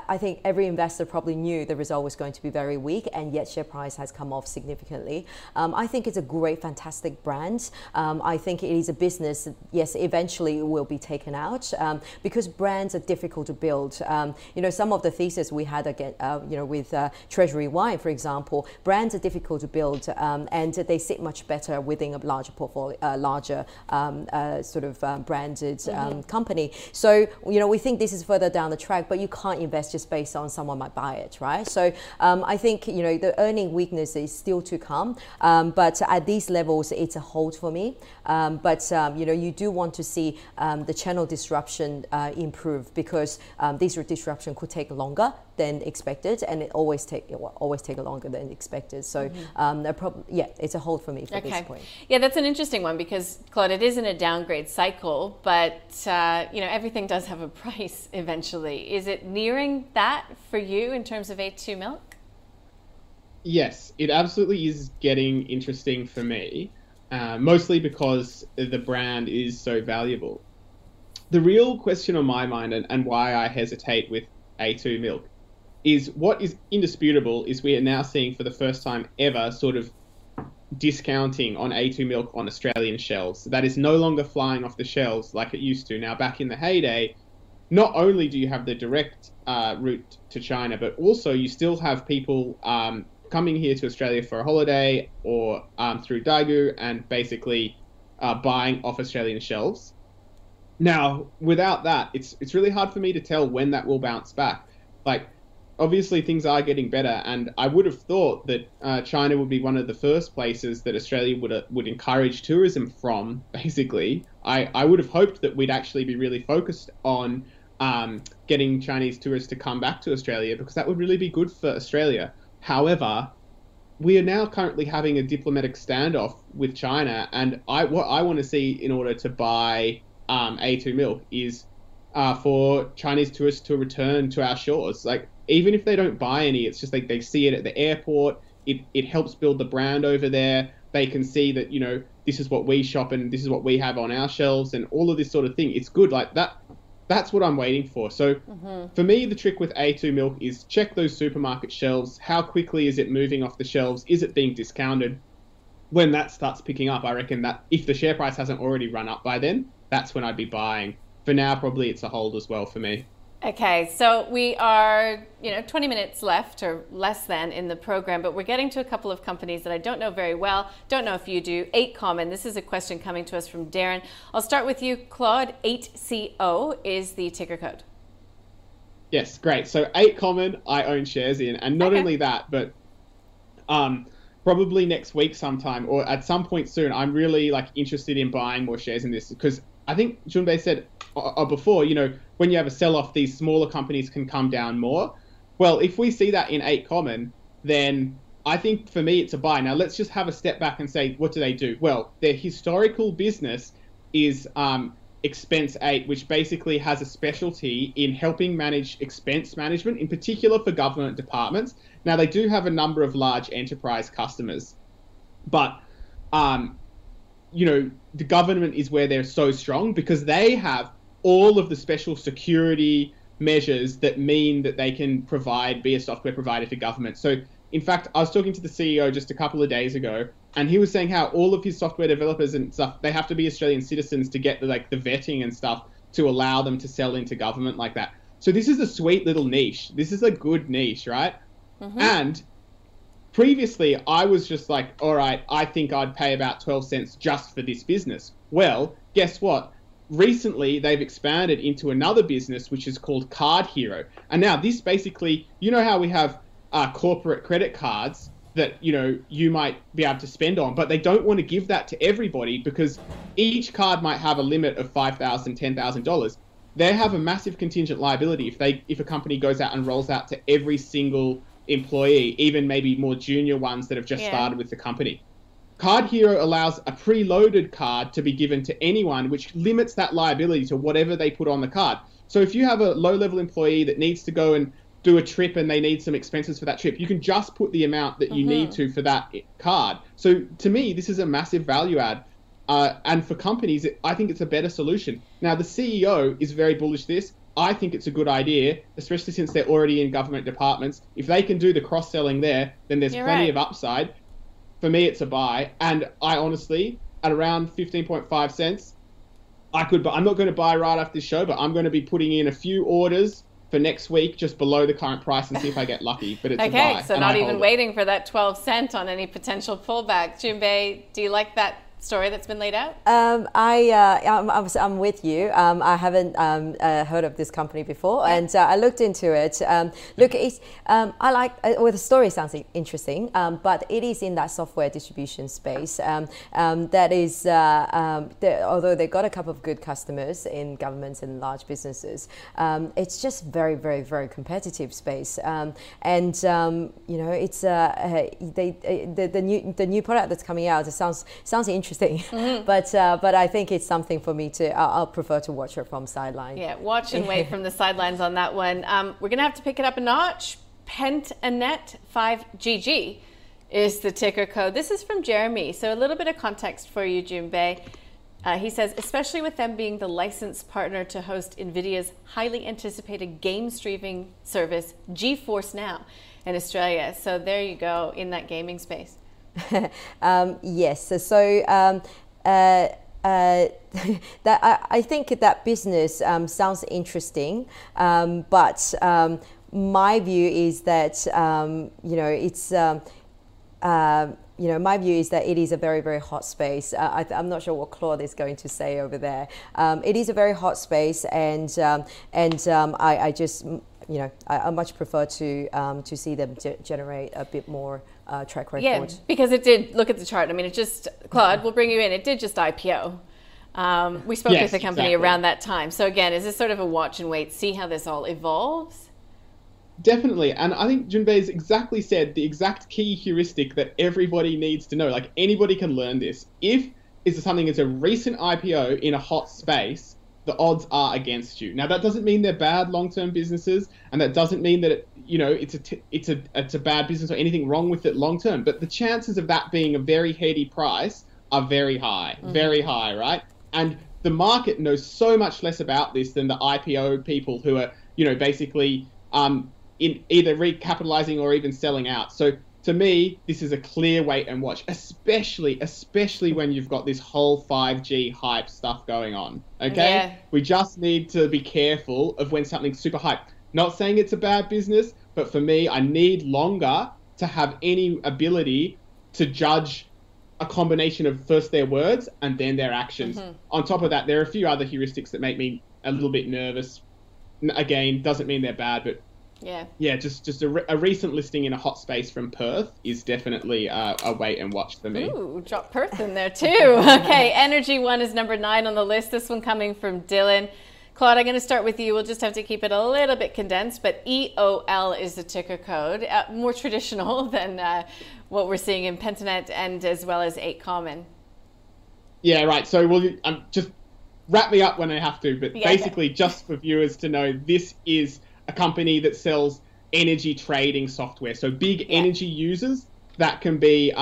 I think every investor probably knew the result was going to be very weak, and yet share price has come off significantly. I think it's a great, fantastic brand. I think it is a business, yes, eventually it will be taken out because brands are difficult to build. Some of the thesis we had with Treasury Wine, for example, brands are difficult to build and they sit much better within a larger portfolio, branded company. So, we think this is further down the track, but you can't invest just based on someone might buy it, right? So I think the earning weakness is still to come, but at these levels it's a hold for me. You do want to see the channel disruption improve, because these disruption could take longer than expected, and it always take longer than expected. So it's a hold for me for this point. Yeah, that's an interesting one, because Claude, it is in a downgrade cycle, but everything does have a price eventually. Is it nearing that for you in terms of A2 Milk? Yes, it absolutely is getting interesting for me, mostly because the brand is so valuable. The real question on my mind, and why I hesitate with A2 Milk, is what is indisputable is we are now seeing for the first time ever sort of discounting on A2 Milk on Australian shelves. That is no longer flying off the shelves like it used to. Now, back in the heyday, not only do you have the direct route to China, but also you still have people coming here to Australia for a holiday or through Daigou and basically buying off Australian shelves. Now, without that, it's really hard for me to tell when that will bounce back. Like, obviously, things are getting better, and I would have thought that China would be one of the first places that Australia would encourage tourism from, basically. I would have hoped that we'd actually be really focused on getting Chinese tourists to come back to Australia, because that would really be good for Australia. However, we are now currently having a diplomatic standoff with China, and what I want to see in order to buy A2 Milk is for Chinese tourists to return to our shores. Like, even if they don't buy any, it's just like they see it at the airport. It helps build the brand over there. They can see that, this is what we shop and this is what we have on our shelves and all of this sort of thing. It's good. Like, that's what I'm waiting for. So for me, the trick with A2 Milk is check those supermarket shelves. How quickly is it moving off the shelves? Is it being discounted? When that starts picking up, I reckon that if the share price hasn't already run up by then, that's when I'd be buying. For now, probably it's a hold as well for me. Okay, so we are, 20 minutes left or less than in the program, but we're getting to a couple of companies that I don't know very well. Don't know if you do. 8 Common. This is a question coming to us from Darren. I'll start with you, Claude. 8CO is the ticker code. Yes, great. So 8 Common, I own shares in, and not only that, but probably next week sometime or at some point soon, I'm really interested in buying more shares in this, because I think Jun Bei said before, when you have a sell-off, these smaller companies can come down more. Well, if we see that in 8 Common, then I think for me it's a buy. Now, let's just have a step back and say, what do they do? Well, their historical business is Expense 8, which basically has a specialty in helping manage expense management, in particular for government departments. Now, they do have a number of large enterprise customers. But, you know, the government is where they're so strong because they have all of the special security measures that mean that they can provide, be a software provider to government. So, in fact, I was talking to the CEO just a couple of days ago, and he was saying how all of his software developers and stuff, they have to be Australian citizens to get the, like, the vetting and stuff to allow them to sell into government like that. So this is a sweet little niche. This is a good niche, right? Mm-hmm. And previously, I was just like, all right, I think I'd pay about 12 cents just for this business. Well, guess what? Recently, they've expanded into another business, which is called Card Hero. And now this basically, you know how we have corporate credit cards that, you know, you might be able to spend on, but they don't want to give that to everybody because each card might have a limit of $5,000, $10,000. They have a massive contingent liability if a company goes out and rolls out to every single employee, even maybe more junior ones that have just started with the company. Card Hero allows a preloaded card to be given to anyone, which limits that liability to whatever they put on the card. So if you have a low-level employee that needs to go and do a trip and they need some expenses for that trip, you can just put the amount that you need to for that card. So to me, this is a massive value add. And for companies, I think it's a better solution. Now, the CEO is very bullish this. I think it's a good idea, especially since they're already in government departments. If they can do the cross-selling there, then there's plenty of upside. For me, it's a buy. And I honestly, at around 15.5 cents, I could buy. I'm not going to buy right after this show, but I'm going to be putting in a few orders for next week, just below the current price and see if I get lucky. But it's a buy. Okay, so not even waiting for that 12 cent on any potential pullback. Jun Bei, do you like that story that's been laid out? I'm with you. I haven't heard of this company before, and I looked into it. Look, it's, I like, well, the story sounds interesting, but it is in that software distribution space. That is, although they got a couple of good customers in governments and large businesses, it's just very, very, very competitive space. You know, it's the new product that's coming out. It sounds interesting. But I think it's something for me to, I'll prefer to watch it from sideline. Yeah, watch and wait from the sidelines on that one. We're going to have to pick it up a notch. Pentanet 5GG is the ticker code. This is from Jeremy. So a little bit of context for you, Jun Bei. He says, especially with them being the licensed partner to host NVIDIA's highly anticipated game streaming service, GeForce Now, in Australia. So there you go, in that gaming space. Yes, so that I think that business sounds interesting, but my view is that my view is that it is a very, very hot space. I'm not sure what Claude is going to say over there. It is a very hot space, and I just, you know, I much prefer to see them generate a bit more track record. Yeah, because it did, look at the chart. I mean, it just, Claude, we'll bring you in. It did just IPO. We spoke with the company around that time. So again, is this sort of a watch and wait, see how this all evolves? Definitely. And I think Jun Bei's exactly said the exact key heuristic that everybody needs to know. Like, anybody can learn this. If something is a recent IPO in a hot space, the odds are against you. Now, that doesn't mean they're bad long-term businesses, and that doesn't mean that it's a bad business or anything wrong with it long-term. But the chances of that being a very heady price are very high, right? And the market knows so much less about this than the IPO people who are, you know, basically in either recapitalizing or even selling out. So to me, this is a clear wait and watch, especially when you've got this whole 5G hype stuff going on, okay? Yeah. We just need to be careful of when something's super hyped. Not saying it's a bad business, but for me, I need longer to have any ability to judge a combination of first their words and then their actions. Mm-hmm. On top of that, there are a few other heuristics that make me a little bit nervous. Again, doesn't mean they're bad, but... Yeah. Just a recent listing in a hot space from Perth is definitely a wait and watch for me. Ooh, drop Perth in there too. Okay, Energy One is number 9 on the list. This one coming from Dylan. Claude, I'm going to start with you. We'll just have to keep it a little bit condensed, but EOL is the ticker code. More traditional than what we're seeing in Pentanet and as well as 8 Common. Yeah, right. So we'll just wrap me up when I have to, but basically just for viewers to know, this is a company that sells energy trading software. So big energy users, that can be,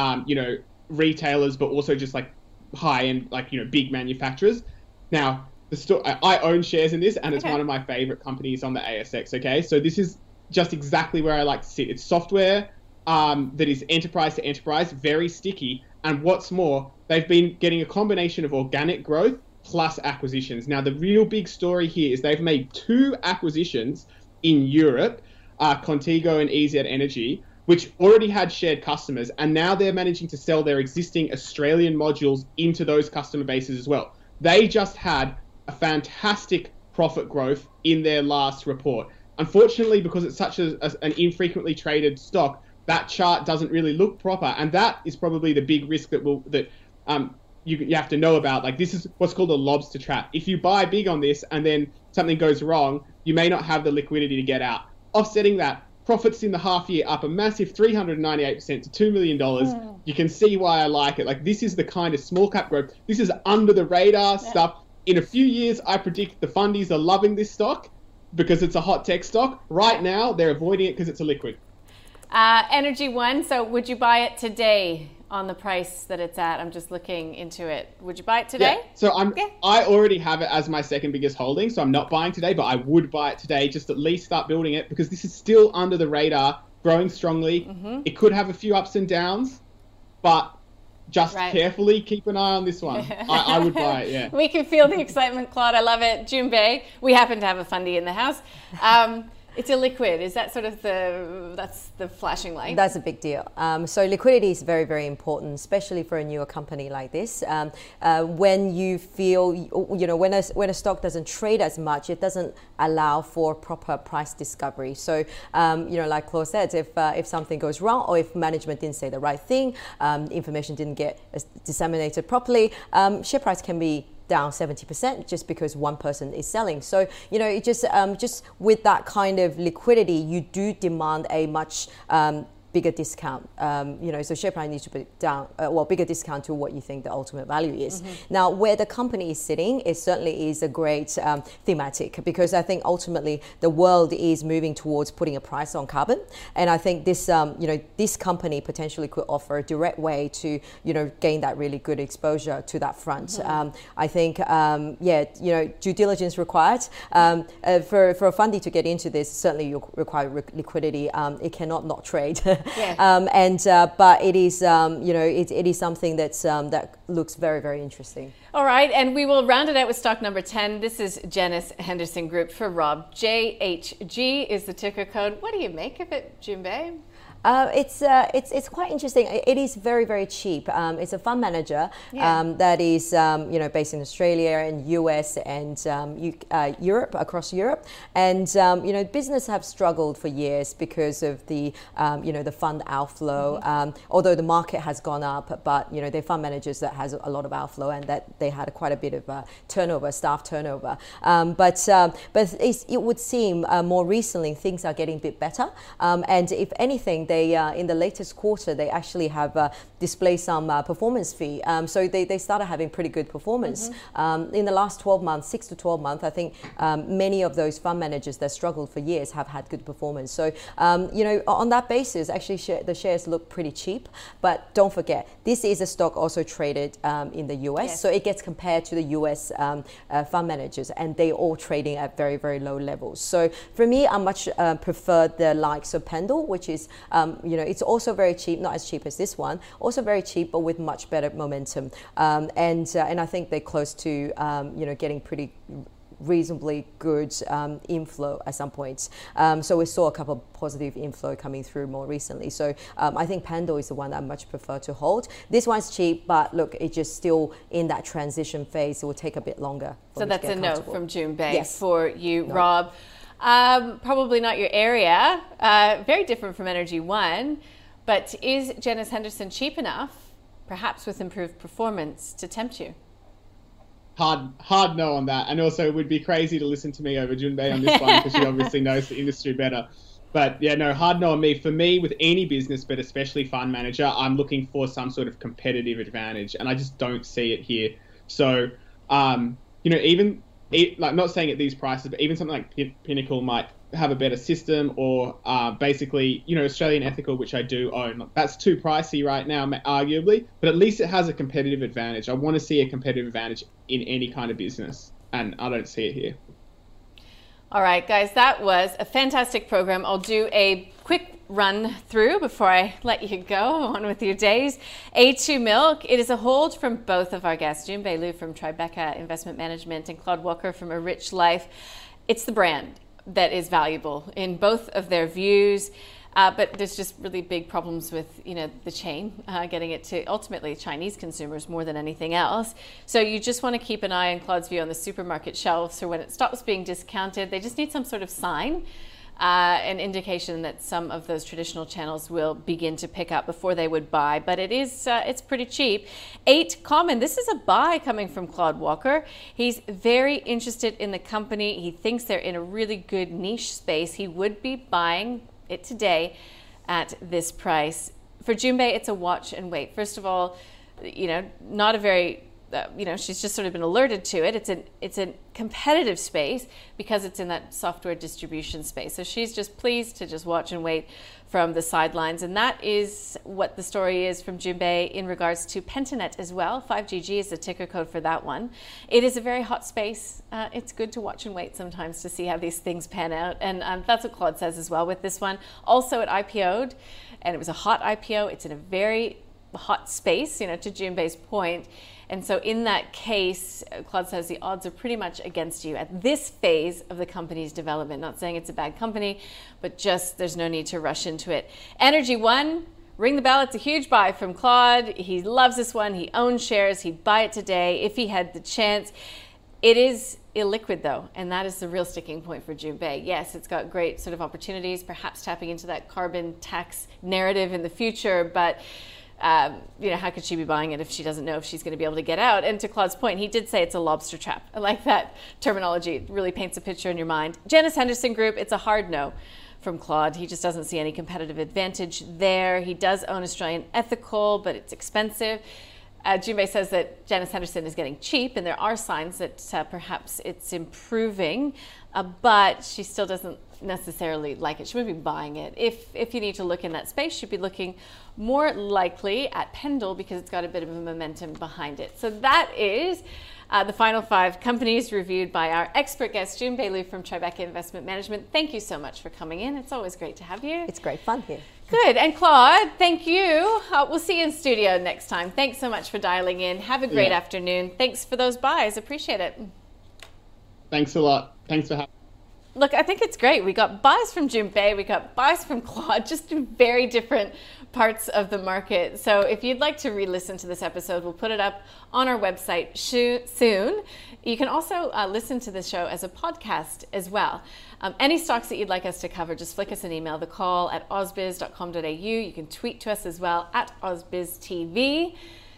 retailers, but also just like high-end, like, you know, big manufacturers. Now, the store, I own shares in this, and it's one of my favorite companies on the ASX. Okay, so this is just exactly where I like to sit. It's software that is enterprise to enterprise, very sticky, and what's more, they've been getting a combination of organic growth plus acquisitions. Now, the real big story here is they've made 2 acquisitions in Europe, Contigo and EZ Energy, which already had shared customers, and now they're managing to sell their existing Australian modules into those customer bases as well. They just had a fantastic profit growth in their last report. Unfortunately, because it's such an infrequently traded stock, that chart doesn't really look proper, and that is probably the big risk that you have to know about. Like, this is what's called a lobster trap. If you buy big on this and then something goes wrong, you may not have the liquidity to get out. Offsetting that, profits in the half year up a massive 398% to $2 million. Mm. You can see why I like it. Like, this is the kind of small cap growth. This is under the radar stuff. In a few years, I predict the fundies are loving this stock because it's a hot tech stock. Right now, they're avoiding it because it's a liquid. Energy One, so would you buy it today on the price that it's at? I'm just looking into it. Would you buy it today? Yeah. So I already have it as my second biggest holding, so I'm not buying today, but I would buy it today, just at least start building it, because this is still under the radar, growing strongly. Mm-hmm. It could have a few ups and downs, but just carefully keep an eye on this one. I would buy it, yeah. We can feel the excitement, Claude. I love it. Jun Bei, we happen to have a fundie in the house. It's illiquid. Is that sort of that's the flashing light? That's a big deal. So liquidity is very, very important, especially for a newer company like this. When you feel, you know, when a stock doesn't trade as much, it doesn't allow for proper price discovery. So, you know, like Claude said, if something goes wrong, or if management didn't say the right thing, information didn't get disseminated properly, share price can be down 70% just because one person is selling. So, you know, it just with that kind of liquidity, you do demand a much bigger discount. You know, so share price needs to be down, bigger discount to what you think the ultimate value is. Mm-hmm. Now, where the company is sitting, it certainly is a great thematic, because I think ultimately the world is moving towards putting a price on carbon. And I think this, you know, this company potentially could offer a direct way to, you know, gain that really good exposure to that front. Mm-hmm. I think, you know, due diligence required. For a fundie to get into this, certainly you require liquidity. It cannot not trade. Yeah. But it is, you know, it is something that's that looks very, very interesting. All right, and we will round it out with stock number 10. This is Janus Henderson Group for Rob. JHG is the ticker code. What do you make of it, Jun Bei? It's quite interesting. It is very, very cheap. It's a fund manager that is you know, based in Australia and US and Europe, across Europe. And you know, business have struggled for years because of the you know, the fund outflow. Mm-hmm. Although the market has gone up, but you know, they're fund managers that has a lot of outflow, and that they had quite a bit of turnover, staff turnover. But it would seem more recently things are getting a bit better. And if anything, they in the latest quarter they actually have displayed some performance fee, so they started having pretty good performance. Mm-hmm. In the last 6 to 12 months, I think many of those fund managers that struggled for years have had good performance. So you know, on that basis, actually the shares look pretty cheap. But don't forget, this is a stock also traded in the US, so it gets compared to the US fund managers, and they all trading at very, very low levels. So for me, I much prefer the likes of Pendal, which is you know, it's also very cheap, not as cheap as this one, also very cheap, but with much better momentum. And I think they're close to you know, getting pretty reasonably good inflow at some point. So we saw a couple of positive inflow coming through more recently. So I think Pendal is the one that I much prefer to hold. This one's cheap, but look, it's just still in that transition phase. It will take a bit longer. So that's a no from Jun Bei for you, Rob. Probably not your area, very different from Energy One, but is Janus Henderson cheap enough, perhaps with improved performance, to tempt you? Hard no on that, and also it would be crazy to listen to me over Jun Bei on this one, because she obviously knows the industry better. But yeah, no, hard no on me. For me, with any business, but especially fund manager, I'm looking for some sort of competitive advantage, and I just don't see it here. So, you know, even... like, not saying at these prices, but even something like Pinnacle might have a better system, or basically, you know, Australian Ethical, which I do own, that's too pricey right now, arguably, but at least it has a competitive advantage. I want to see a competitive advantage in any kind of business, and I don't see it here. All right, guys, that was a fantastic program. I'll do a quick run through before I let you go on with your days. A2 Milk, it is a hold from both of our guests, Jun Bei Liu from Tribeca Investment Management and Claude Walker from A Rich Life. It's the brand that is valuable in both of their views. But there's just really big problems with, you know, the chain, getting it to ultimately Chinese consumers more than anything else. So you just want to keep an eye on Claude's view on the supermarket shelves. So when it stops being discounted, they just need some sort of sign, an indication that some of those traditional channels will begin to pick up before they would buy. But it is, it's pretty cheap. 8 Common, this is a buy coming from Claude Walker. He's very interested in the company. He thinks they're in a really good niche space. He would be buying it today at this price. For Jun Bei, it's a watch and wait. First of all, you know, not a very, you know, she's just sort of been alerted to it. It's a competitive space because it's in that software distribution space. So she's just pleased to just watch and wait from the sidelines. And that is what the story is from Jun Bei in regards to Pentanet as well. 5GG is the ticker code for that one. It is a very hot space. It's good to watch and wait sometimes to see how these things pan out. And that's what Claude says as well with this one. Also, it IPO'd, and it was a hot IPO. It's in a very hot space, you know, to Jun Bei's point. And so in that case, Claude says the odds are pretty much against you at this phase of the company's development. Not saying it's a bad company, but just there's no need to rush into it. Energy One, ring the bell. It's a huge buy from Claude. He loves this one. He owns shares. He'd buy it today if he had the chance. It is illiquid though, and that is the real sticking point for Jun Bei. Yes, it's got great sort of opportunities, perhaps tapping into that carbon tax narrative in the future, but you know, how could she be buying it if she doesn't know if she's going to be able to get out? And to Claude's point, he did say it's a lobster trap. I like that terminology. It really paints a picture in your mind. Janus Henderson Group, it's a hard no from Claude. He just doesn't see any competitive advantage there. He does own Australian Ethical, but it's expensive. Jun Bei says that Janus Henderson is getting cheap, and there are signs that perhaps it's improving, but she still doesn't necessarily like it. She wouldn't be buying it. If you need to look in that space, you'd be looking more likely at Pendal because it's got a bit of a momentum behind it. So that is the final 5 companies reviewed by our expert guest, Jun Bei Liu from Tribeca Investment Management. Thank you so much for coming in. It's always great to have you. It's great fun here. Good. And Claude, thank you. We'll see you in studio next time. Thanks so much for dialing in. Have a great afternoon. Thanks for those buys. Appreciate it. Thanks a lot. Thanks for having me. Look, I think it's great. We got buys from Jun Bei, we got buys from Claude, just in very different parts of the market. So if you'd like to re-listen to this episode, we'll put it up on our website soon. You can also listen to the show as a podcast as well. Any stocks that you'd like us to cover, just flick us an email, thecall@ausbiz.com.au. You can tweet to us as well, @AusbizTV.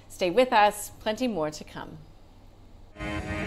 Stay with us, plenty more to come.